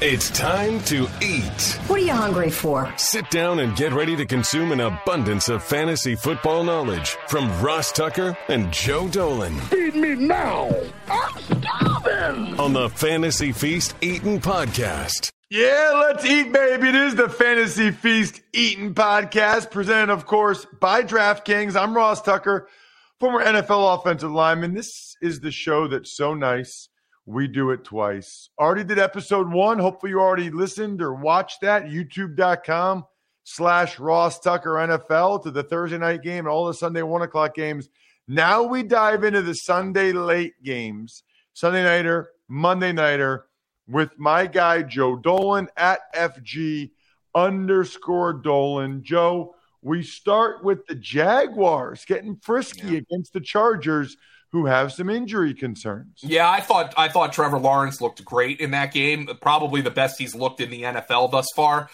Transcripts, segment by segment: It's time to eat. What are you hungry for? Sit down and get ready to consume an abundance of fantasy football knowledge from Ross Tucker and Joe Dolan. Feed me now. I'm starving. On the Fantasy Feast Eatin' Podcast. Yeah, let's eat, baby. It is the Fantasy Feast Eatin' Podcast, presented, of course, by DraftKings. I'm Ross Tucker, former NFL offensive lineman. This is the show that's so nice. We do it twice. Already did episode one. Hopefully you already listened or watched that. YouTube.com/Ross Tucker NFL to the Thursday night game and all the Sunday 1 o'clock games. Now we dive into the Sunday late games. Sunday nighter, Monday nighter with my guy Joe Dolan at FG_Dolan. Joe, we start with the Jaguars getting frisky against the Chargers, who have some injury concerns. Yeah, I thought Trevor Lawrence looked great in that game, probably the best he's looked in the NFL thus far.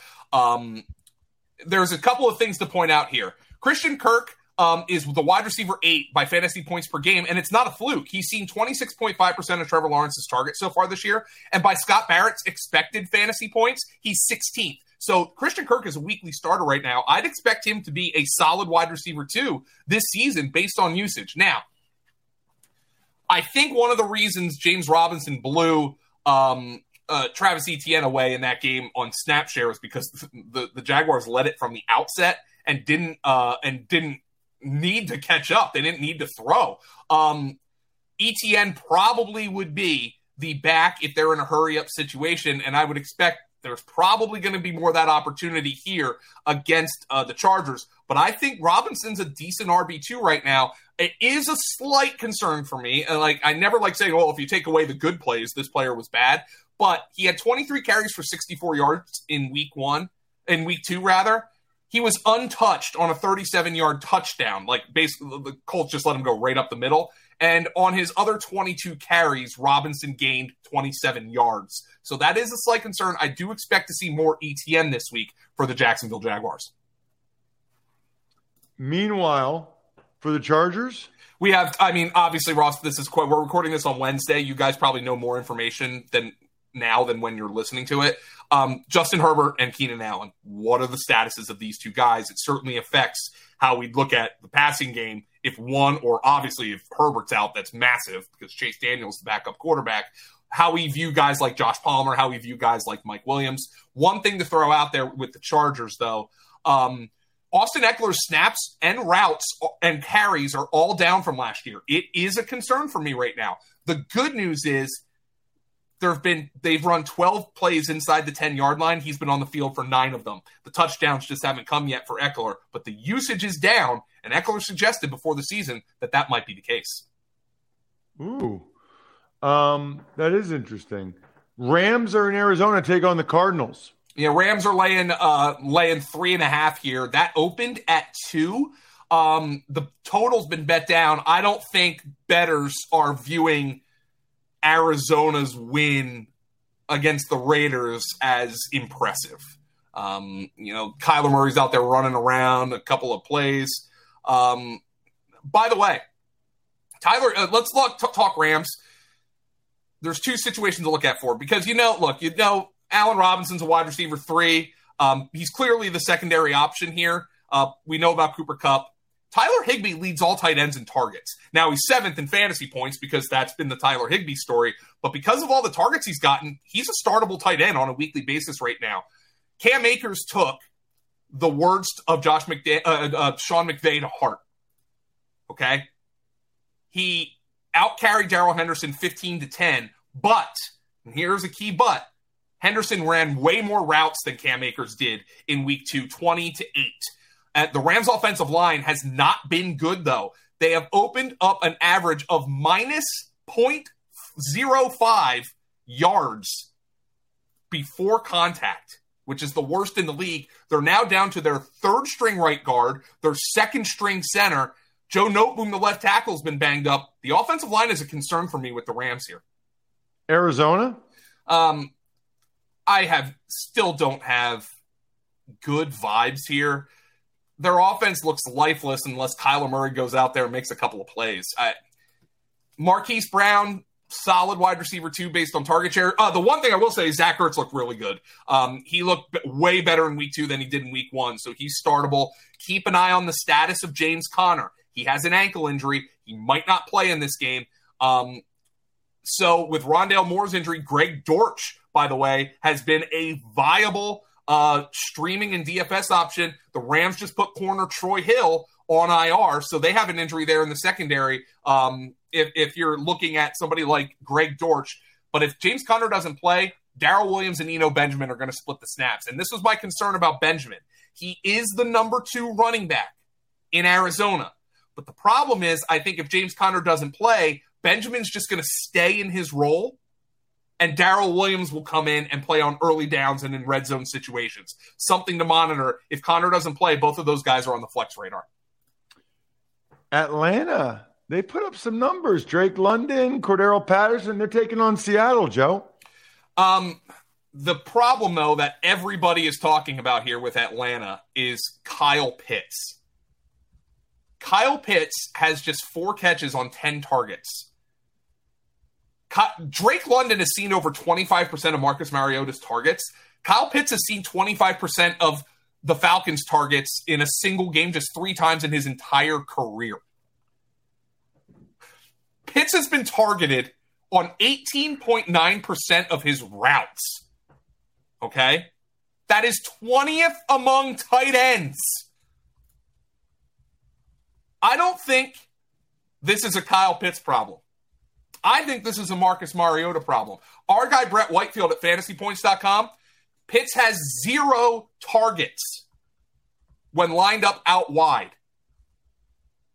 There's a couple of things to point out here. Christian Kirk is the wide receiver 8 by fantasy points per game, and it's not a fluke. He's seen 26.5% of Trevor Lawrence's targets so far this year, and by Scott Barrett's expected fantasy points, he's 16th. So Christian Kirk is a weekly starter right now. I'd expect him to be a solid wide receiver 2 this season based on usage. Now, I think one of the reasons James Robinson blew Travis Etienne away in that game on snap share is because the Jaguars led it from the outset and didn't need to catch up. They didn't need to throw. Etienne probably would be the back if they're in a hurry-up situation, and I would expect there's probably going to be more of that opportunity here against the Chargers. But I think Robinson's a decent RB2 right now. It is a slight concern for me. Like, I never like saying, well, if you take away the good plays, this player was bad. But he had 23 carries for 64 yards in week two. He was untouched on a 37-yard touchdown. Like, basically, the Colts just let him go right up the middle. And on his other 22 carries, Robinson gained 27 yards. So that is a slight concern. I do expect to see more ETN this week for the Jacksonville Jaguars. Meanwhile, for the Chargers? We have, obviously, Ross, this is we're recording this on Wednesday. You guys probably know more information than when you're listening to it. Justin Herbert and Keenan Allen. What are the statuses of these two guys? It certainly affects how we look at the passing game. If one, or obviously if Herbert's out, that's massive because Chase Daniel's the backup quarterback. How we view guys like Josh Palmer, how we view guys like Mike Williams. One thing to throw out there with the Chargers, though, Austin Ekeler's snaps and routes and carries are all down from last year. It is a concern for me right now. The good news is they've run 12 plays inside the 10-yard line. He's been on the field for 9 of them. The touchdowns just haven't come yet for Ekeler, but the usage is down, and Ekeler suggested before the season that might be the case. Ooh, that is interesting. Rams are in Arizona, take on the Cardinals. Yeah, Rams are laying 3.5 here. That opened at 2. The total's been bet down. I don't think bettors are viewing Arizona's win against the Raiders as impressive. Kyler Murray's out there running around a couple of plays. By the way, Tyler, let's talk Rams. There's 2 situations to look at for because, Allen Robinson's a wide receiver 3. He's clearly the secondary option here. We know about Cooper Kupp. Tyler Higbee leads all tight ends in targets. Now he's 7th in fantasy points because that's been the Tyler Higbee story. But because of all the targets he's gotten, he's a startable tight end on a weekly basis right now. Cam Akers took the words of Sean McVay to heart. Okay? He outcarried Daryl Henderson 15-10, but, and here's a key but, Henderson ran way more routes than Cam Akers did in week 2, 20-8. The Rams' offensive line has not been good, though. They have opened up an average of minus 0.05 yards before contact, which is the worst in the league. They're now down to their 3rd-string right guard, their 2nd-string center. Joe Noteboom, the left tackle, has been banged up. The offensive line is a concern for me with the Rams here. Arizona? I still don't have good vibes here. Their offense looks lifeless unless Kyler Murray goes out there and makes a couple of plays. Marquise Brown solid wide receiver too, based on target share. The one thing I will say is Zach Ertz looked really good. He looked way better in week 2 than he did in week 1, so he's startable. Keep an eye on the status of James Conner. He has an ankle injury. He might not play in this game. So with Rondale Moore's injury, Greg Dortch, by the way, has been a viable streaming and DFS option. The Rams just put corner Troy Hill on IR, so they have an injury there in the secondary if you're looking at somebody like Greg Dortch. But if James Conner doesn't play, Darrell Williams and Eno Benjamin are going to split the snaps. And this was my concern about Benjamin. He is the number 2 running back in Arizona. But the problem is, I think if James Conner doesn't play, Benjamin's just going to stay in his role, and Daryl Williams will come in and play on early downs and in red zone situations. Something to monitor. If Conner doesn't play, both of those guys are on the flex radar. Atlanta, they put up some numbers. Drake London, Cordarrelle Patterson, they're taking on Seattle, Joe. The problem, though, that everybody is talking about here with Atlanta is Kyle Pitts. Kyle Pitts has just 4 catches on 10 targets. Drake London has seen over 25% of Marcus Mariota's targets. Kyle Pitts has seen 25% of the Falcons' targets in a single game just 3 times in his entire career. Pitts has been targeted on 18.9% of his routes. Okay? That is 20th among tight ends. I don't think this is a Kyle Pitts problem. I think this is a Marcus Mariota problem. Our guy, Brett Whitefield at fantasypoints.com, Pitts has 0 targets when lined up out wide.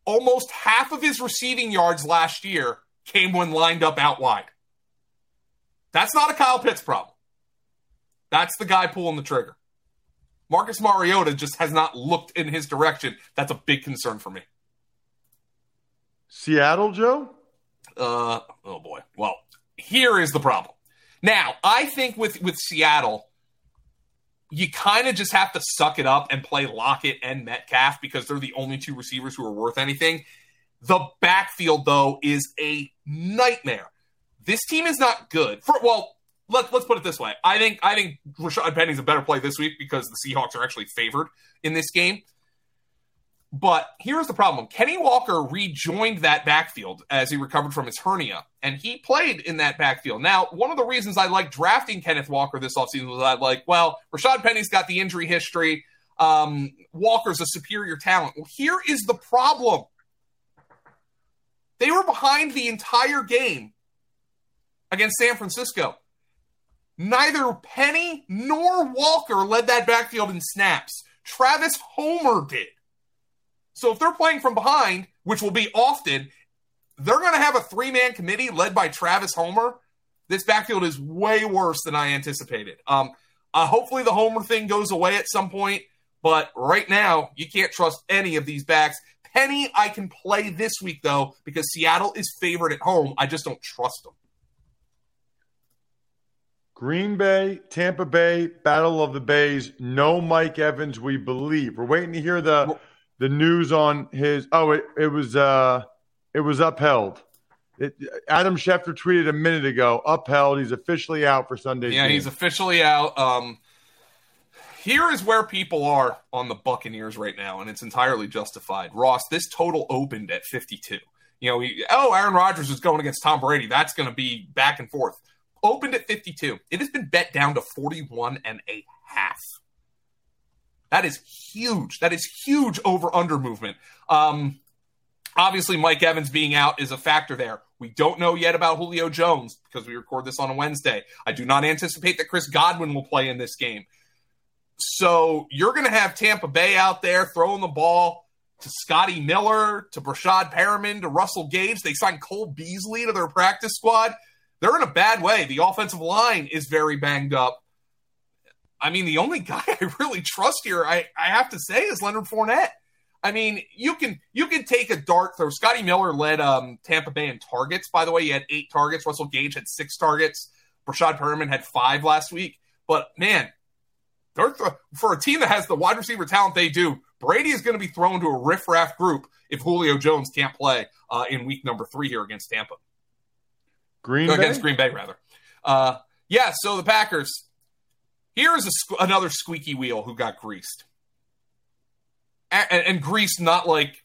Almost half of his receiving yards last year came when lined up out wide. That's not a Kyle Pitts problem. That's the guy pulling the trigger. Marcus Mariota just has not looked in his direction. That's a big concern for me. Seattle, Joe? Oh boy. Well, here is the problem. Now, I think with Seattle, you kind of just have to suck it up and play Lockett and Metcalf because they're the only 2 receivers who are worth anything. The backfield, though, is a nightmare. This team is not good. Let's put it this way. I think Rashad Penny's a better play this week because the Seahawks are actually favored in this game. But here's the problem. Kenny Walker rejoined that backfield as he recovered from his hernia, and he played in that backfield. Now, one of the reasons I like drafting Kenneth Walker this offseason was Rashad Penny's got the injury history. Walker's a superior talent. Well, here is the problem. They were behind the entire game against San Francisco. Neither Penny nor Walker led that backfield in snaps. Travis Homer did. So if they're playing from behind, which will be often, they're going to have a 3-man committee led by Travis Homer. This backfield is way worse than I anticipated. Hopefully the Homer thing goes away at some point, but right now you can't trust any of these backs. Penny, I can play this week, though, because Seattle is favored at home. I just don't trust them. Green Bay, Tampa Bay, Battle of the Bays. No Mike Evans, we believe. We're waiting to hear the news on his – it was upheld. Adam Schefter tweeted a minute ago, upheld. He's officially out for Sunday's game. Yeah, he's officially out. Here is where people are on the Buccaneers right now, and it's entirely justified. Ross, this total opened at 52. You know, Aaron Rodgers is going against Tom Brady. That's going to be back and forth. Opened at 52. It has been bet down to 41.5. That is huge. That is huge over-under movement. Obviously, Mike Evans being out is a factor there. We don't know yet about Julio Jones because we record this on a Wednesday. I do not anticipate that Chris Godwin will play in this game. So you're going to have Tampa Bay out there throwing the ball to Scottie Miller, to Brashad Perriman, to Russell Gage. They signed Cole Beasley to their practice squad. They're in a bad way. The offensive line is very banged up. I mean, the only guy I really trust here, I have to say, is Leonard Fournette. I mean, you can take a dart throw. Scottie Miller led Tampa Bay in targets, by the way. He had 8 targets. Russell Gage had 6 targets. Brashad Perriman had 5 last week. But, man, for a team that has the wide receiver talent they do, Brady is going to be thrown to a riffraff group if Julio Jones can't play in week number 3 here against Tampa. Green Bay, rather. Yeah, so the Packers. Here is another squeaky wheel who got greased. And greased not like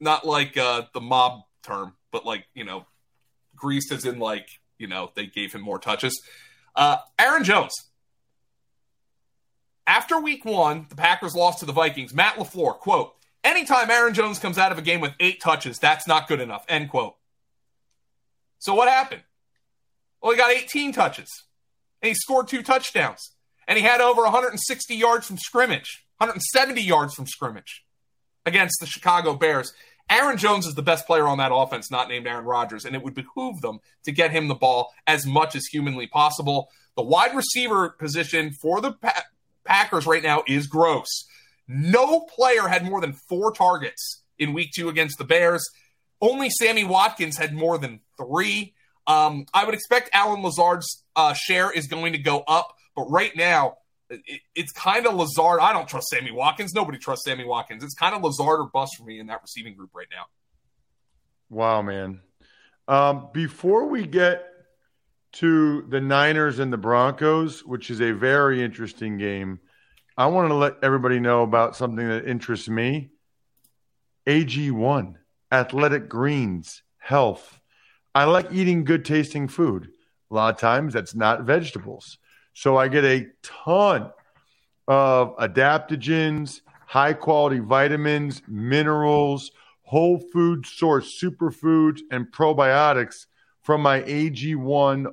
the mob term, but like, you know, greased as in like, you know, they gave him more touches. Aaron Jones. After week one, the Packers lost to the Vikings. Matt LaFleur, quote, "Anytime Aaron Jones comes out of a game with 8 touches, that's not good enough," end quote. So what happened? Well, he got 18 touches. And he scored 2 touchdowns. And he had over 160 yards from scrimmage, 170 yards from scrimmage against the Chicago Bears. Aaron Jones is the best player on that offense, not named Aaron Rodgers, and it would behoove them to get him the ball as much as humanly possible. The wide receiver position for the Packers right now is gross. No player had more than 4 targets in week 2 against the Bears. Only Sammy Watkins had more than 3. I would expect Alan Lazard's share is going to go up, but right now it's kind of Lazard. I don't trust Sammy Watkins. Nobody trusts Sammy Watkins. It's kind of Lazard or bust for me in that receiving group right now. Wow, man. Before we get to the Niners and the Broncos, which is a very interesting game, I want to let everybody know about something that interests me. AG1, Athletic Greens, health. I like eating good tasting food. A lot of times that's not vegetables. So I get a ton of adaptogens, high-quality vitamins, minerals, whole food source, superfoods, and probiotics from my AG1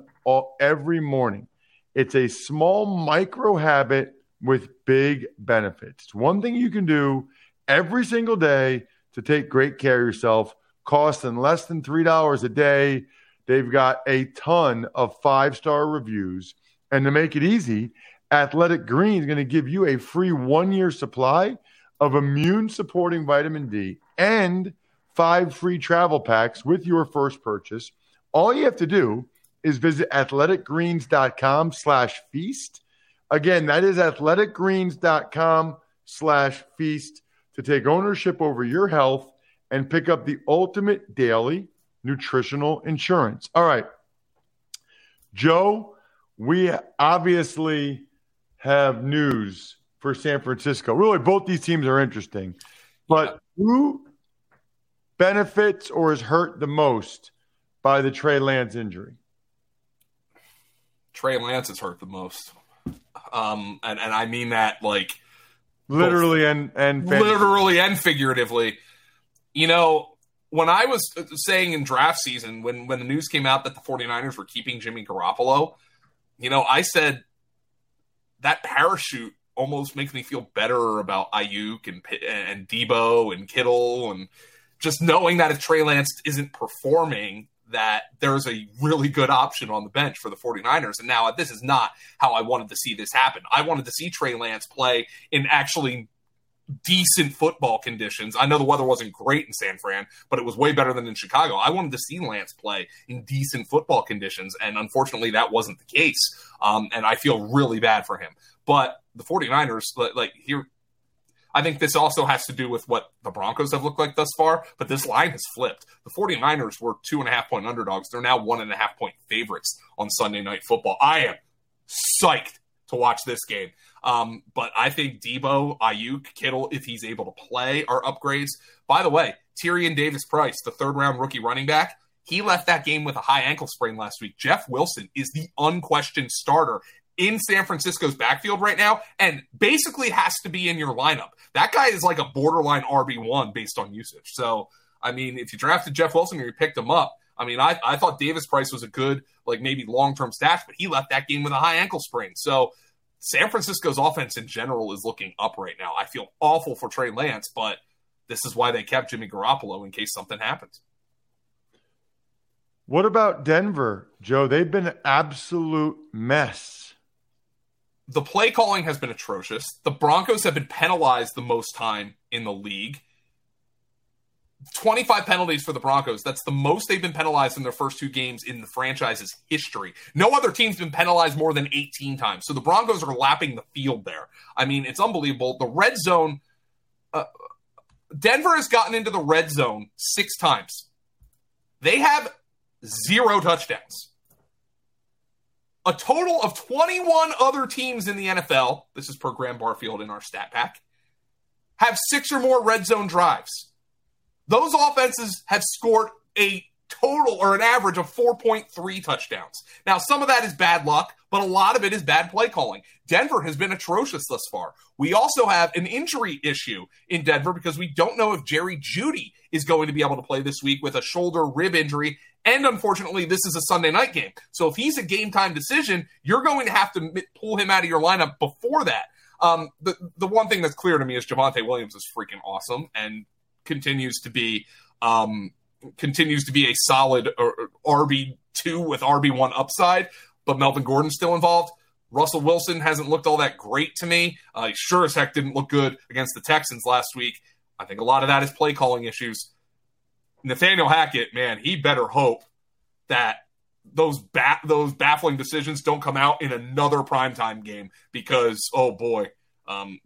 every morning. It's a small micro-habit with big benefits. It's one thing you can do every single day to take great care of yourself, costing less than $3 a day. They've got a ton of 5-star reviews. And to make it easy, Athletic Greens is going to give you a free 1-year supply of immune-supporting vitamin D and 5 free travel packs with your first purchase. All you have to do is visit athleticgreens.com/feast. Again, that is athleticgreens.com/feast to take ownership over your health and pick up the ultimate daily nutritional insurance. All right, Joe. We obviously have news for San Francisco. Really, both these teams are interesting. But who benefits or is hurt the most by the Trey Lance injury? Trey Lance is hurt the most. And I mean that like literally and literally and figuratively. You know, when I was saying in draft season, when the news came out that the 49ers were keeping Jimmy Garoppolo, you know, I said that parachute almost makes me feel better about Ayuk and Debo and Kittle, and just knowing that if Trey Lance isn't performing, that there's a really good option on the bench for the 49ers. And now this is not how I wanted to see this happen. I wanted to see Trey Lance play in actually decent football conditions. I know the weather wasn't great in San Fran, but it was way better than in Chicago. I wanted to see Lance play in decent football conditions, and unfortunately that wasn't the case. And I feel really bad for him. But the 49ers, like here, I think this also has to do with what the Broncos have looked like thus far, but this line has flipped. The 49ers were 2.5-point underdogs. They're now 1.5-point favorites on Sunday Night Football. I am psyched to watch this game. But I think Debo, Ayuk, Kittle, if he's able to play, are upgrades. By the way, Tyrion Davis-Price, the third-round rookie running back, he left that game with a high ankle sprain last week. Jeff Wilson is the unquestioned starter in San Francisco's backfield right now and basically has to be in your lineup. That guy is like a borderline RB1 based on usage. So, I mean, if you drafted Jeff Wilson or you picked him up, I mean, I thought Davis-Price was a good, like maybe long-term stash, but he left that game with a high ankle sprain. So, San Francisco's offense in general is looking up right now. I feel awful for Trey Lance, but this is why they kept Jimmy Garoppolo in case something happens. What about Denver, Joe? They've been an absolute mess. The play calling has been atrocious. The Broncos have been penalized the most time in the league. 25 penalties for the Broncos. That's the most they've been penalized in their first 2 games in the franchise's history. No other team's been penalized more than 18 times. So the Broncos are lapping the field there. I mean, it's unbelievable. The red zone, Denver has gotten into the red zone 6 times. They have 0 touchdowns. A total of 21 other teams in the NFL, this is per Graham Barfield in our stat pack, have 6 or more red zone drives. Those offenses have scored a total or an average of 4.3 touchdowns. Now, some of that is bad luck, but a lot of it is bad play calling. Denver has been atrocious thus far. We also have an injury issue in Denver because we don't know if Jerry Jeudy is going to be able to play this week with a shoulder rib injury. And unfortunately, this is a Sunday night game. So if he's a game time decision, you're going to have to pull him out of your lineup before that. The one thing that's clear to me is Javonte Williams is freaking awesome and continues to be a solid RB2 with RB1 upside, but Melvin Gordon's still involved. Russell Wilson hasn't looked all that great to me. He sure as heck didn't look good against the Texans last week. I think a lot of that is play calling issues. Nathaniel Hackett, man, he better hope that those baffling decisions don't come out in another primetime game because, oh boy,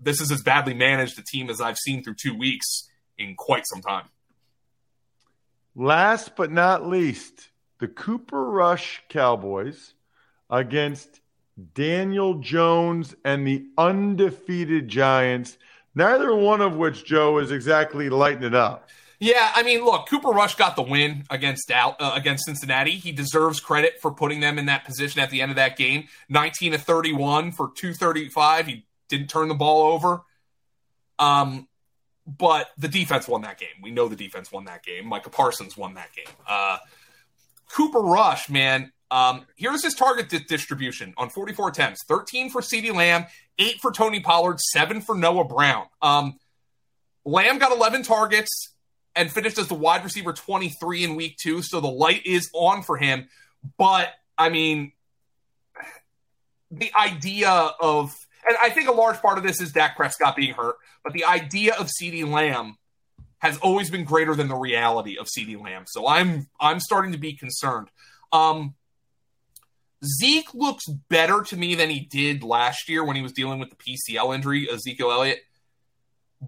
this is as badly managed a team as I've seen through 2 weeks in quite some time. Last but not least, the Cooper Rush Cowboys against Daniel Jones and the undefeated Giants, neither one of which, Joe, is exactly lighting it up. Yeah, I mean, look, Cooper Rush got the win against Cincinnati. He deserves credit for putting them in that position at the end of that game. 19 of 31 for 235. He didn't turn the ball over. But the defense won that game. We know the defense won that game. Micah Parsons won that game. Cooper Rush, man, here's his target distribution on 44 attempts. 13 for CeeDee Lamb, 8 for Tony Pollard, 7 for Noah Brown. Lamb got 11 targets and finished as the wide receiver 23 in week 2, so the light is on for him. But, I mean, the idea of – and I think a large part of this is Dak Prescott being hurt, but the idea of CeeDee Lamb has always been greater than the reality of CeeDee Lamb. So I'm starting to be concerned. Zeke looks better to me than he did last year when he was dealing with the PCL injury, Ezekiel Elliott.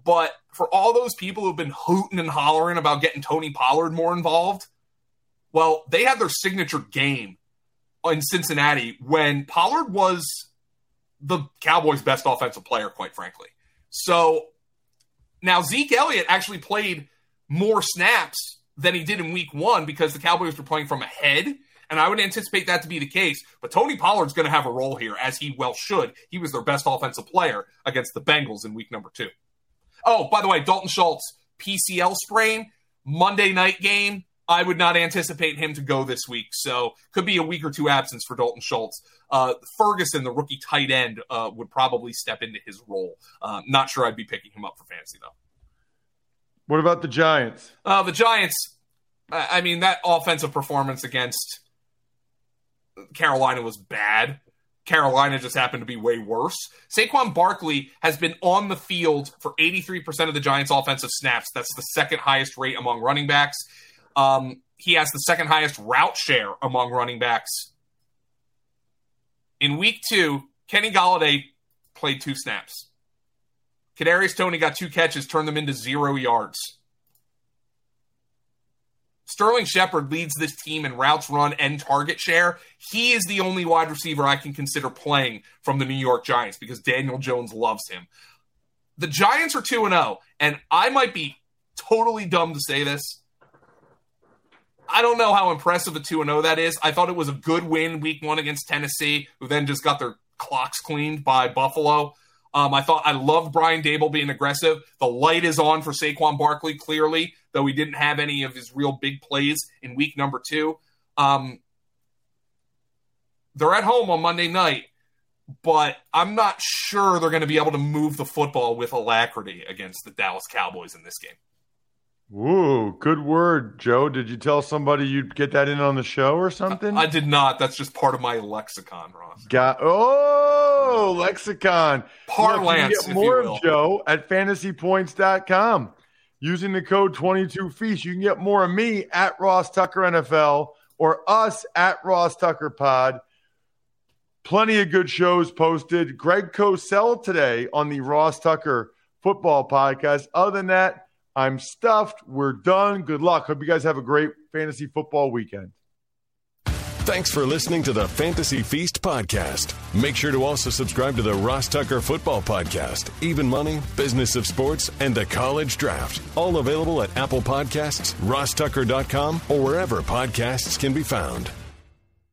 But for all those people who've been hooting and hollering about getting Tony Pollard more involved, well, they had their signature game in Cincinnati when Pollard was the Cowboys' best offensive player, quite frankly. So now Zeke Elliott actually played more snaps than he did in week 1 because the Cowboys were playing from ahead, and I would anticipate that to be the case. But Tony Pollard's going to have a role here, as he well should. He was their best offensive player against the Bengals in week number 2. Oh, by the way, Dalton Schultz, PCL sprain, Monday night game. I would not anticipate him to go this week, so could be a week or 2 absence for Dalton Schultz. Ferguson, the rookie tight end, would probably step into his role. Not sure I'd be picking him up for fantasy, though. What about the Giants? The Giants, I mean, that offensive performance against Carolina was bad. Carolina just happened to be way worse. Saquon Barkley has been on the field for 83% of the Giants' offensive snaps. That's the second highest rate among running backs. He has the second highest route share among running backs. In week 2, Kenny Golladay played 2 snaps. Kadarius Toney got 2 catches, turned them into 0 yards. Sterling Shepard leads this team in routes run and target share. He is the only wide receiver I can consider playing from the New York Giants because Daniel Jones loves him. The Giants are 2-0, and I might be totally dumb to say this. I don't know how impressive a 2-0 that is. I thought it was a good win week 1 against Tennessee, who then just got their clocks cleaned by Buffalo. I loved Brian Daboll being aggressive. The light is on for Saquon Barkley, clearly, though he didn't have any of his real big plays in week number 2. They're at home on Monday night, but I'm not sure they're going to be able to move the football with alacrity against the Dallas Cowboys in this game. Ooh, good word, Joe. Did you tell somebody you'd get that in on the show or something? I did not. That's just part of my lexicon, Ross. Lexicon. Parlance, you can get more of Joe at fantasypoints.com. Using the code 22Feast, you can get more of me at Ross Tucker NFL or us at Ross Tucker Pod. Plenty of good shows posted. Greg Cosell today on the Ross Tucker Football Podcast. Other than that, I'm stuffed. We're done. Good luck. Hope you guys have a great fantasy football weekend. Thanks for listening to the Fantasy Feast podcast. Make sure to also subscribe to the Ross Tucker Football Podcast, Even Money, Business of Sports, and the College Draft. All available at Apple Podcasts, RossTucker.com, or wherever podcasts can be found.